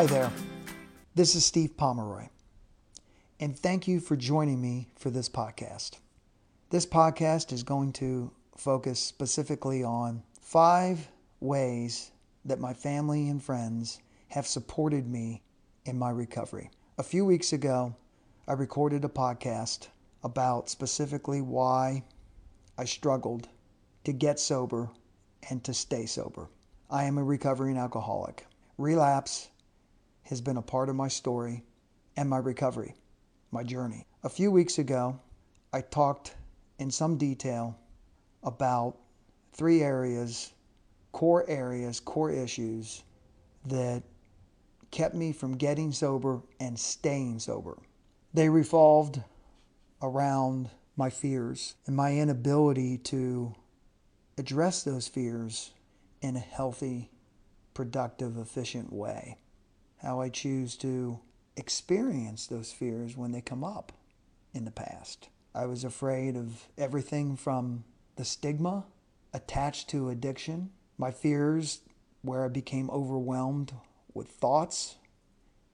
Hi there, this is Steve Pomeroy, and thank you for joining me for this podcast. This podcast is going to focus specifically on 5 ways that my family and friends have supported me in my recovery. A few weeks ago, I recorded a podcast about specifically why I struggled to get sober and to stay sober. I am a recovering alcoholic. Relapse has been a part of my story and my recovery, my journey. A few weeks ago, I talked in some detail about 3 areas, core issues that kept me from getting sober and staying sober. They revolved around my fears and my inability to address those fears in a healthy, productive, efficient way. How I choose to experience those fears when they come up in the past. I was afraid of everything from the stigma attached to addiction, my fears where I became overwhelmed with thoughts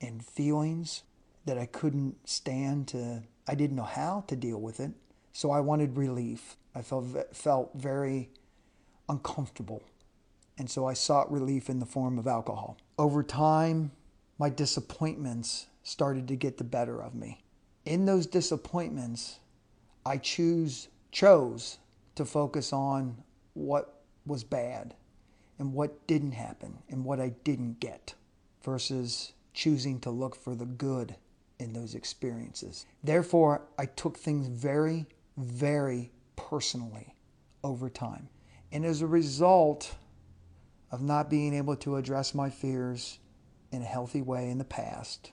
and feelings that I couldn't stand to, I didn't know how to deal with it, so I wanted relief. I felt very uncomfortable, and so I sought relief in the form of alcohol. Over time, my disappointments started to get the better of me. In those disappointments, I chose to focus on what was bad and what didn't happen and what I didn't get versus choosing to look for the good in those experiences. Therefore, I took things very, very personally over time. And as a result of not being able to address my fears in a healthy way in the past,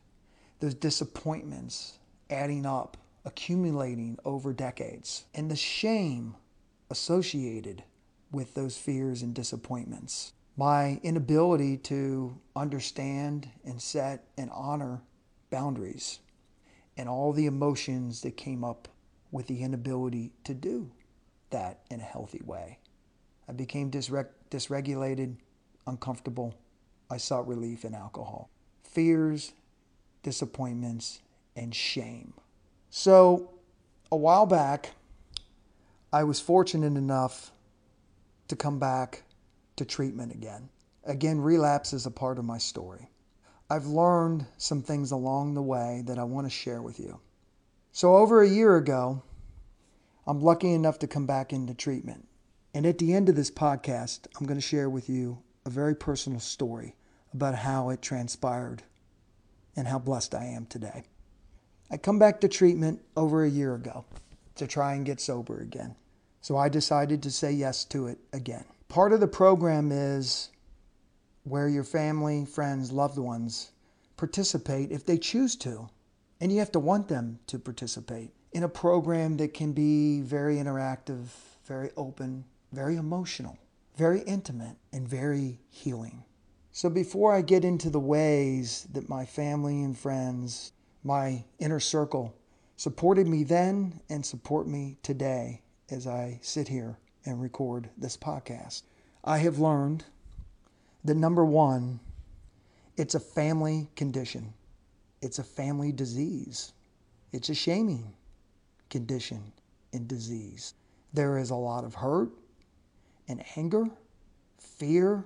those disappointments adding up, accumulating over decades, and the shame associated with those fears and disappointments, my inability to understand and set and honor boundaries, and all the emotions that came up with the inability to do that in a healthy way. I became dysregulated, uncomfortable. I sought relief in alcohol. Fears, disappointments, and shame. So, a while back, I was fortunate enough to come back to treatment again. Again, relapse is a part of my story. I've learned some things along the way that I want to share with you. So, over a year ago, I'm lucky enough to come back into treatment. And at the end of this podcast, I'm going to share with you a very personal story about how it transpired and how blessed I am today. I come back to treatment over a year ago to try and get sober again. So I decided to say yes to it again. Part of the program is where your family, friends, loved ones participate if they choose to. And you have to want them to participate in a program that can be very interactive, very open, very emotional, very intimate, and very healing. So before I get into the ways that my family and friends, my inner circle, supported me then and support me today as I sit here and record this podcast, I have learned that, number one, it's a family condition. It's a family disease. It's a shaming condition and disease. There is a lot of hurt and anger, fear,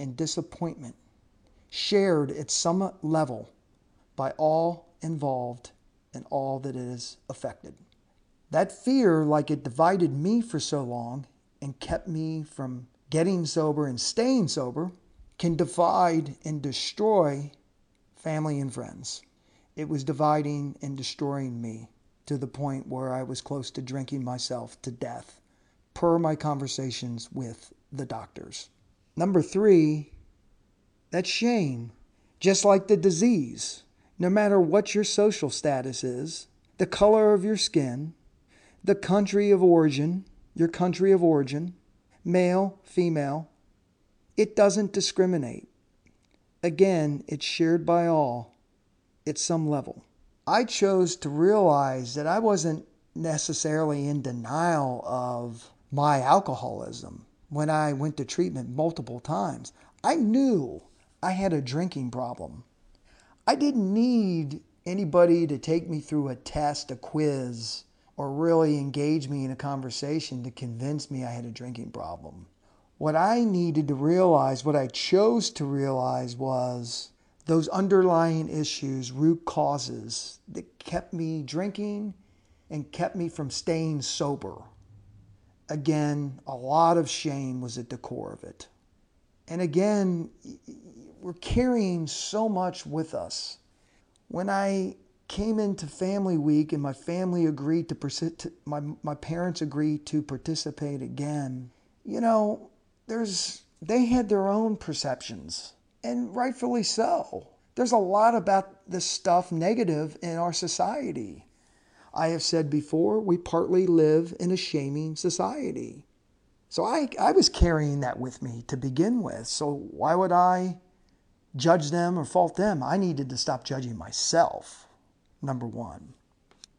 and disappointment shared at some level by all involved and all that is affected. That fear, like it divided me for so long and kept me from getting sober and staying sober, can divide and destroy family and friends. It was dividing and destroying me to the point where I was close to drinking myself to death, per my conversations with the doctors. Number 3, that shame, just like the disease, no matter what your social status is, the color of your skin, the country of origin, your country of origin, male, female, it doesn't discriminate. Again, it's shared by all at some level. I chose to realize that I wasn't necessarily in denial of my alcoholism when I went to treatment multiple times. I knew I had a drinking problem. I didn't need anybody to take me through a test, a quiz, or really engage me in a conversation to convince me I had a drinking problem. What I needed to realize, what I chose to realize, was those underlying issues, root causes that kept me drinking and kept me from staying sober. Again, a lot of shame was at the core of it. And again, we're carrying so much with us. When I came into Family Week and my family agreed to my parents agreed to participate again, you know, they had their own perceptions, and rightfully so. There's a lot about this stuff negative in our society. I have said before, we partly live in a shaming society. So I was carrying that with me to begin with. So why would I judge them or fault them? I needed to stop judging myself, number one.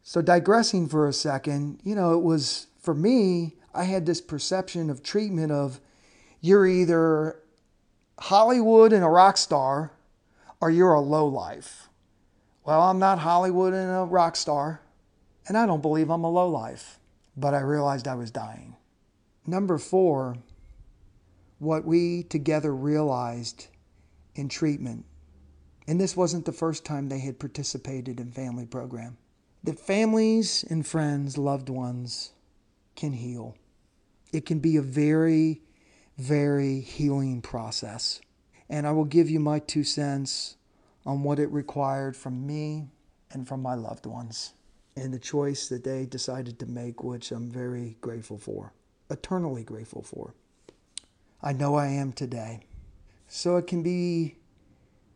So digressing for a second, you know, it was, for me, I had this perception of treatment of, you're either Hollywood and a rock star, or you're a lowlife. Well, I'm not Hollywood and a rock star, and I don't believe I'm a lowlife, but I realized I was dying. Number four, what we together realized in treatment, and this wasn't the first time they had participated in family program, that families and friends, loved ones, can heal. It can be a very, very healing process. And I will give you my 2 cents on what it required from me and from my loved ones, and the choice that they decided to make, which I'm very grateful for, eternally grateful for. I know I am today. So it can be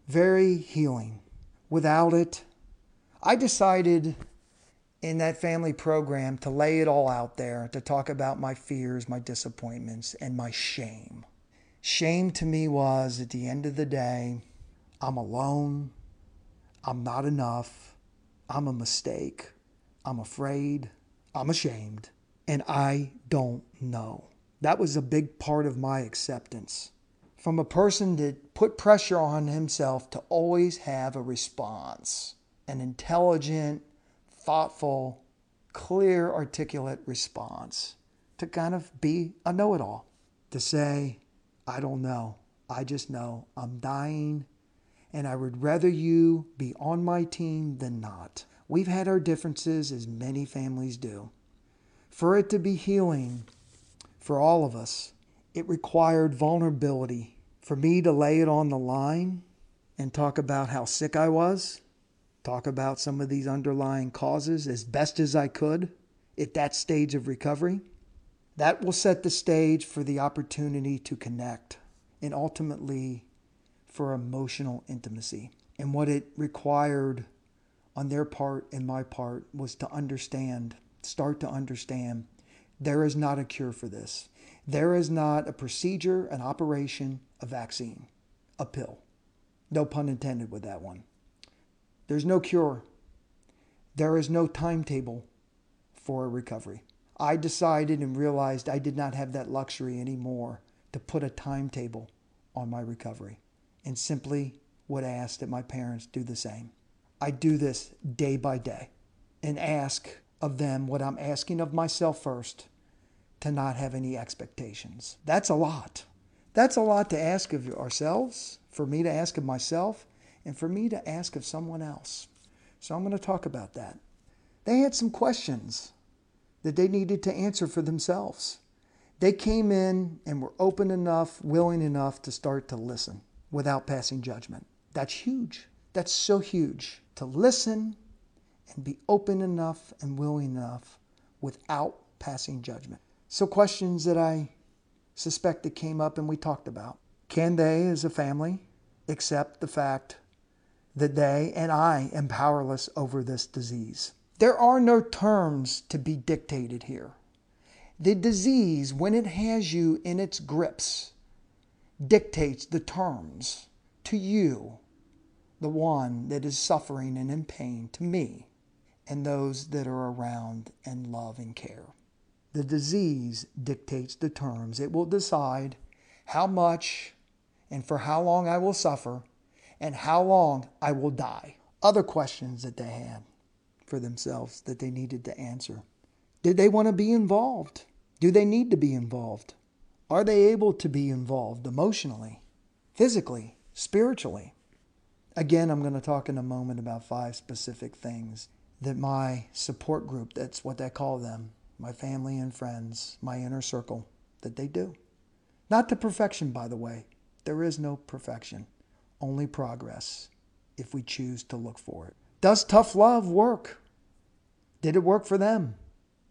very healing. Without it, I decided in that family program to lay it all out there, to talk about my fears, my disappointments, and my shame. Shame to me was, at the end of the day, I'm alone, I'm not enough, I'm a mistake, I'm afraid, I'm ashamed, and I don't know. That was a big part of my acceptance. From a person that put pressure on himself to always have a response, an intelligent, thoughtful, clear, articulate response, to kind of be a know-it-all, to say, I don't know, I just know I'm dying, and I would rather you be on my team than not. We've had our differences, as many families do. For it to be healing for all of us, it required vulnerability. For me to lay it on the line and talk about how sick I was, talk about some of these underlying causes as best as I could at that stage of recovery, that will set the stage for the opportunity to connect and ultimately for emotional intimacy. And what it required on their part and my part was to understand, start to understand, there is not a cure for this. There is not a procedure, an operation, a vaccine, a pill. No pun intended with that one. There's no cure. There is no timetable for a recovery. I decided and realized I did not have that luxury anymore to put a timetable on my recovery, and simply would ask that my parents do the same. I do this day by day and ask of them what I'm asking of myself first, to not have any expectations. That's a lot. That's a lot to ask of ourselves, for me to ask of myself, and for me to ask of someone else. So I'm going to talk about that. They had some questions that they needed to answer for themselves. They came in and were open enough, willing enough to start to listen without passing judgment. That's huge. That's so huge. To listen and be open enough and willing enough without passing judgment. So questions that I suspect that came up and we talked about. Can they, as a family, accept the fact that they and I am powerless over this disease? There are no terms to be dictated here. The disease, when it has you in its grips, dictates the terms to you, the one that is suffering and in pain, to me, and those that are around and love and care. The disease dictates the terms. It will decide how much and for how long I will suffer and how long I will die. Other questions that they had for themselves that they needed to answer. Did they want to be involved? Do they need to be involved? Are they able to be involved emotionally, physically, spiritually? Again, I'm going to talk in a moment about 5 specific things that my support group, that's what they call them, my family and friends, my inner circle, that they do. Not to perfection, by the way. There is no perfection, only progress if we choose to look for it. Does tough love work? Did it work for them?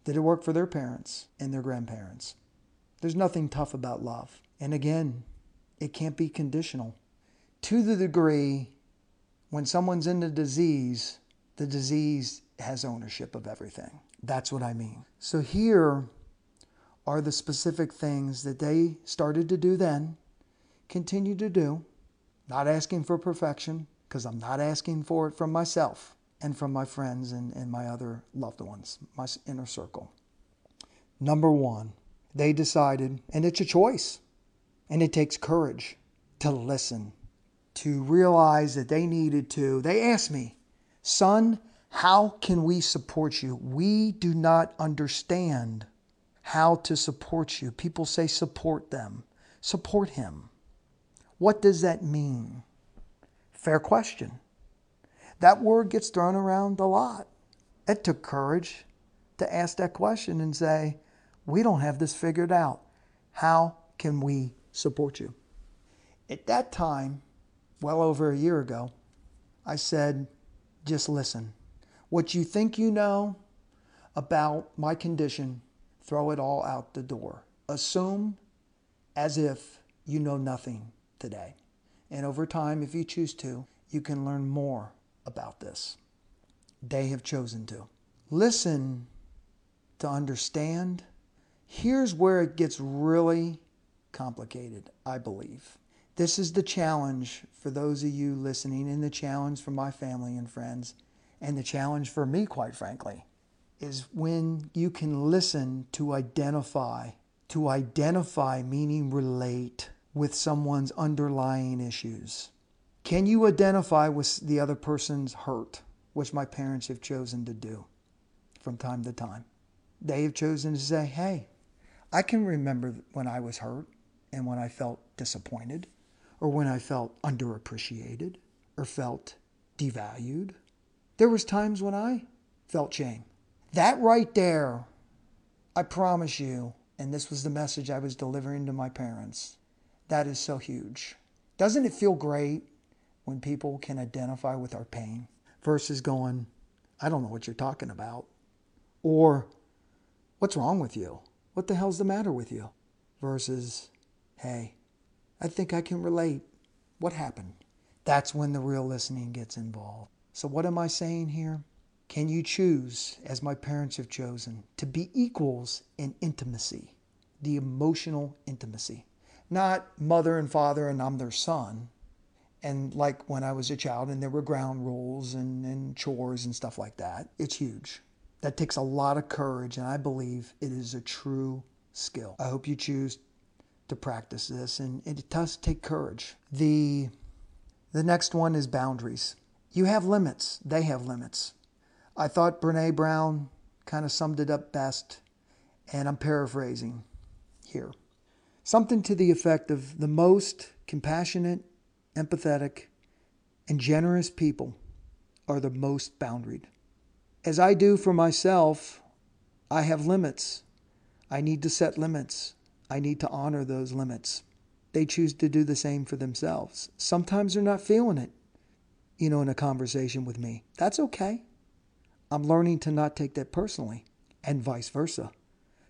Did it work for their parents and their grandparents? There's nothing tough about love. And again, it can't be conditional. To the degree when someone's in the disease has ownership of everything. That's what I mean. So here are the specific things that they started to do then, continue to do, not asking for perfection, because I'm not asking for it from myself and from my friends and my other loved ones, my inner circle. Number 1, they decided, and it's a choice, and it takes courage to listen, to realize that they needed to. They asked me, son, how can we support you? We do not understand how to support you. People say support them, support him. What does that mean? Fair question. That word gets thrown around a lot. It took courage to ask that question and say, we don't have this figured out. How can we support you? At that time, well over a year ago, I said, just listen. What you think you know about my condition, throw it all out the door. Assume as if you know nothing today. And over time, if you choose to, you can learn more about this. They have chosen to. Listen to understand. Here's where it gets really complicated, I believe. This is the challenge for those of you listening, and the challenge for my family and friends, and the challenge for me, quite frankly, is when you can listen to identify. To identify, meaning relate with someone's underlying issues. Can you identify with the other person's hurt, which my parents have chosen to do from time to time? They have chosen to say, hey, I can remember when I was hurt and when I felt disappointed, or when I felt underappreciated or felt devalued. There was times when I felt shame. That right there, I promise you, and this was the message I was delivering to my parents, that is so huge. Doesn't it feel great when people can identify with our pain versus going, I don't know what you're talking about, or what's wrong with you? What the hell's the matter with you? Versus, hey, I think I can relate. What happened? That's when the real listening gets involved. So what am I saying here? Can you choose, as my parents have chosen, to be equals in intimacy, the emotional intimacy? Not mother and father and I'm their son. And like when I was a child and there were ground rules and chores and stuff like that. It's huge. That takes a lot of courage, and I believe it is a true skill. I hope you choose to practice this, and it does take courage. The next one is boundaries. You have limits. They have limits. I thought Brene Brown kind of summed it up best, and I'm paraphrasing here. Something to the effect of the most compassionate, empathetic, and generous people are the most boundaried. As I do for myself, I have limits. I need to set limits. I need to honor those limits. They choose to do the same for themselves. Sometimes they're not feeling it, you know, in a conversation with me. That's okay. I'm learning to not take that personally, and vice versa.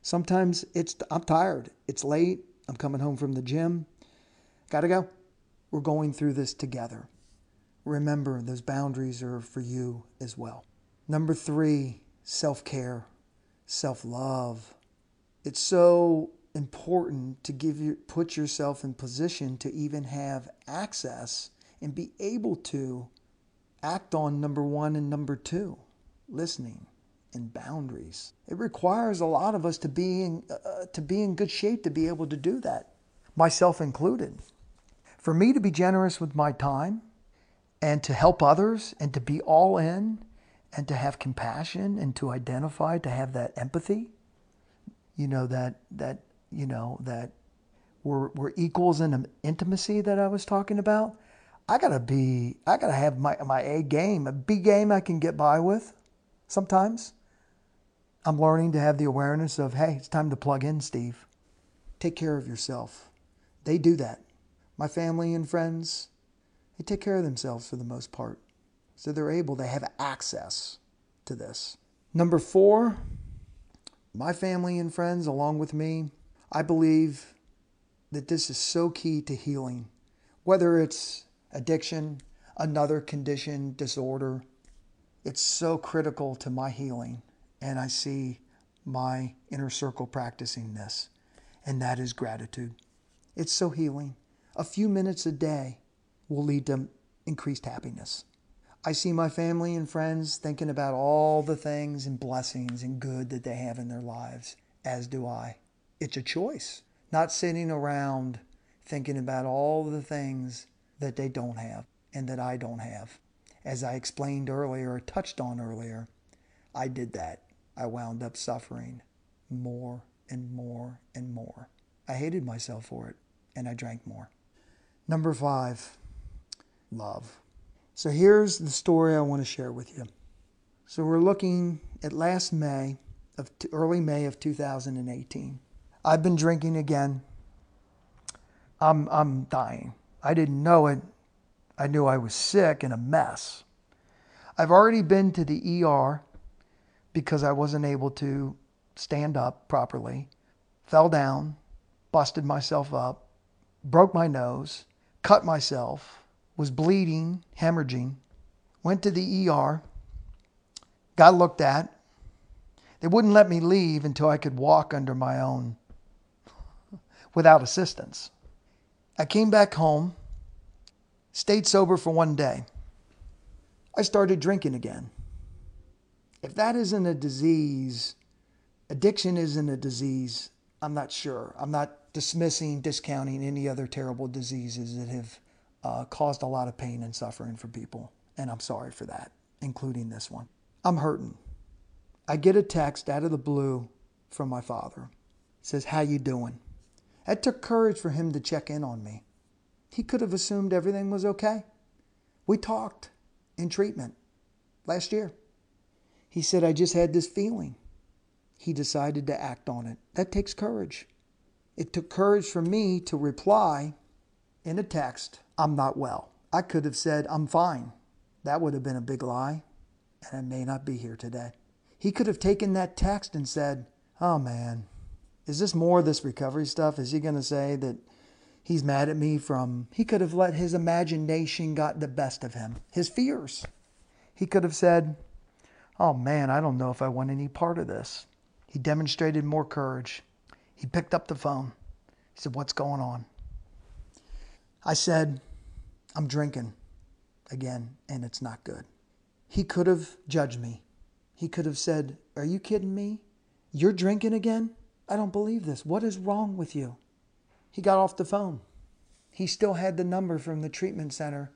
Sometimes I'm tired. It's late. I'm coming home from the gym. Gotta go. We're going through this together. Remember, those boundaries are for you as well. Number 3, self-care, self-love. It's so important to put yourself in position to even have access and be able to act on number 1 and number 2, listening and boundaries. It requires a lot of us to be in good shape to be able to do that, myself included. For me to be generous with my time and to help others and to be all in and to have compassion and to identify, to have that empathy, you know, that we're equals in an intimacy that I was talking about. I gotta have my A game, a B game I can get by with. Sometimes I'm learning to have the awareness of, hey, it's time to plug in, Steve. Take care of yourself. They do that. My family and friends, they take care of themselves for the most part. So they have access to this. Number 4, my family and friends along with me, I believe that this is so key to healing, whether it's addiction, another condition, disorder. It's so critical to my healing, and I see my inner circle practicing this, and that is gratitude. It's so healing. A few minutes a day will lead to increased happiness. I see my family and friends thinking about all the things and blessings and good that they have in their lives, as do I. It's a choice. Not sitting around thinking about all the things that they don't have and that I don't have. As I explained earlier, or touched on earlier, I did that. I wound up suffering more and more and more. I hated myself for it, and I drank more. Number 5, love. So here's the story I want to share with you. So we're looking at early May of 2018. I've been drinking again. I'm dying. I didn't know it. I knew I was sick and a mess. I've already been to the ER because I wasn't able to stand up properly. Fell down, busted myself up, broke my nose, cut myself, was bleeding, hemorrhaging. Went to the ER, got looked at. They wouldn't let me leave until I could walk under my own without assistance. I came back home, stayed sober for one day. I started drinking again. If that isn't a disease, addiction isn't a disease, I'm not sure. I'm not discounting any other terrible diseases that have caused a lot of pain and suffering for people. And I'm sorry for that, including this one. I'm hurting. I get a text out of the blue from my father. It says, "How you doing?" That took courage for him to check in on me. He could have assumed everything was okay. We talked in treatment last year. He said, "I just had this feeling." He decided to act on it. That takes courage. It took courage for me to reply in a text, "I'm not well." I could have said, "I'm fine." That would have been a big lie, and I may not be here today. He could have taken that text and said, "Oh man, is this more of this recovery stuff? Is he going to say that he's mad at me from..." He could have let his imagination got the best of him, his fears. He could have said, "Oh man, I don't know if I want any part of this." He demonstrated more courage. He picked up the phone. He said, "What's going on?" I said, "I'm drinking again, and it's not good." He could have judged me. He could have said, "Are you kidding me? You're drinking again? I don't believe this. What is wrong with you?" He got off the phone. He still had the number from the treatment center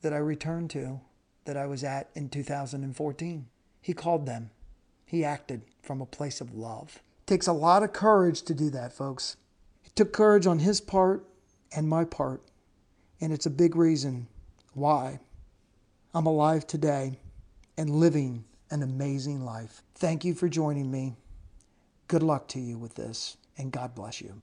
that I returned to, that I was at in 2014. He called them. He acted from a place of love. It takes a lot of courage to do that, folks. It took courage on his part and my part. And it's a big reason why I'm alive today and living an amazing life. Thank you for joining me. Good luck to you with this, and God bless you.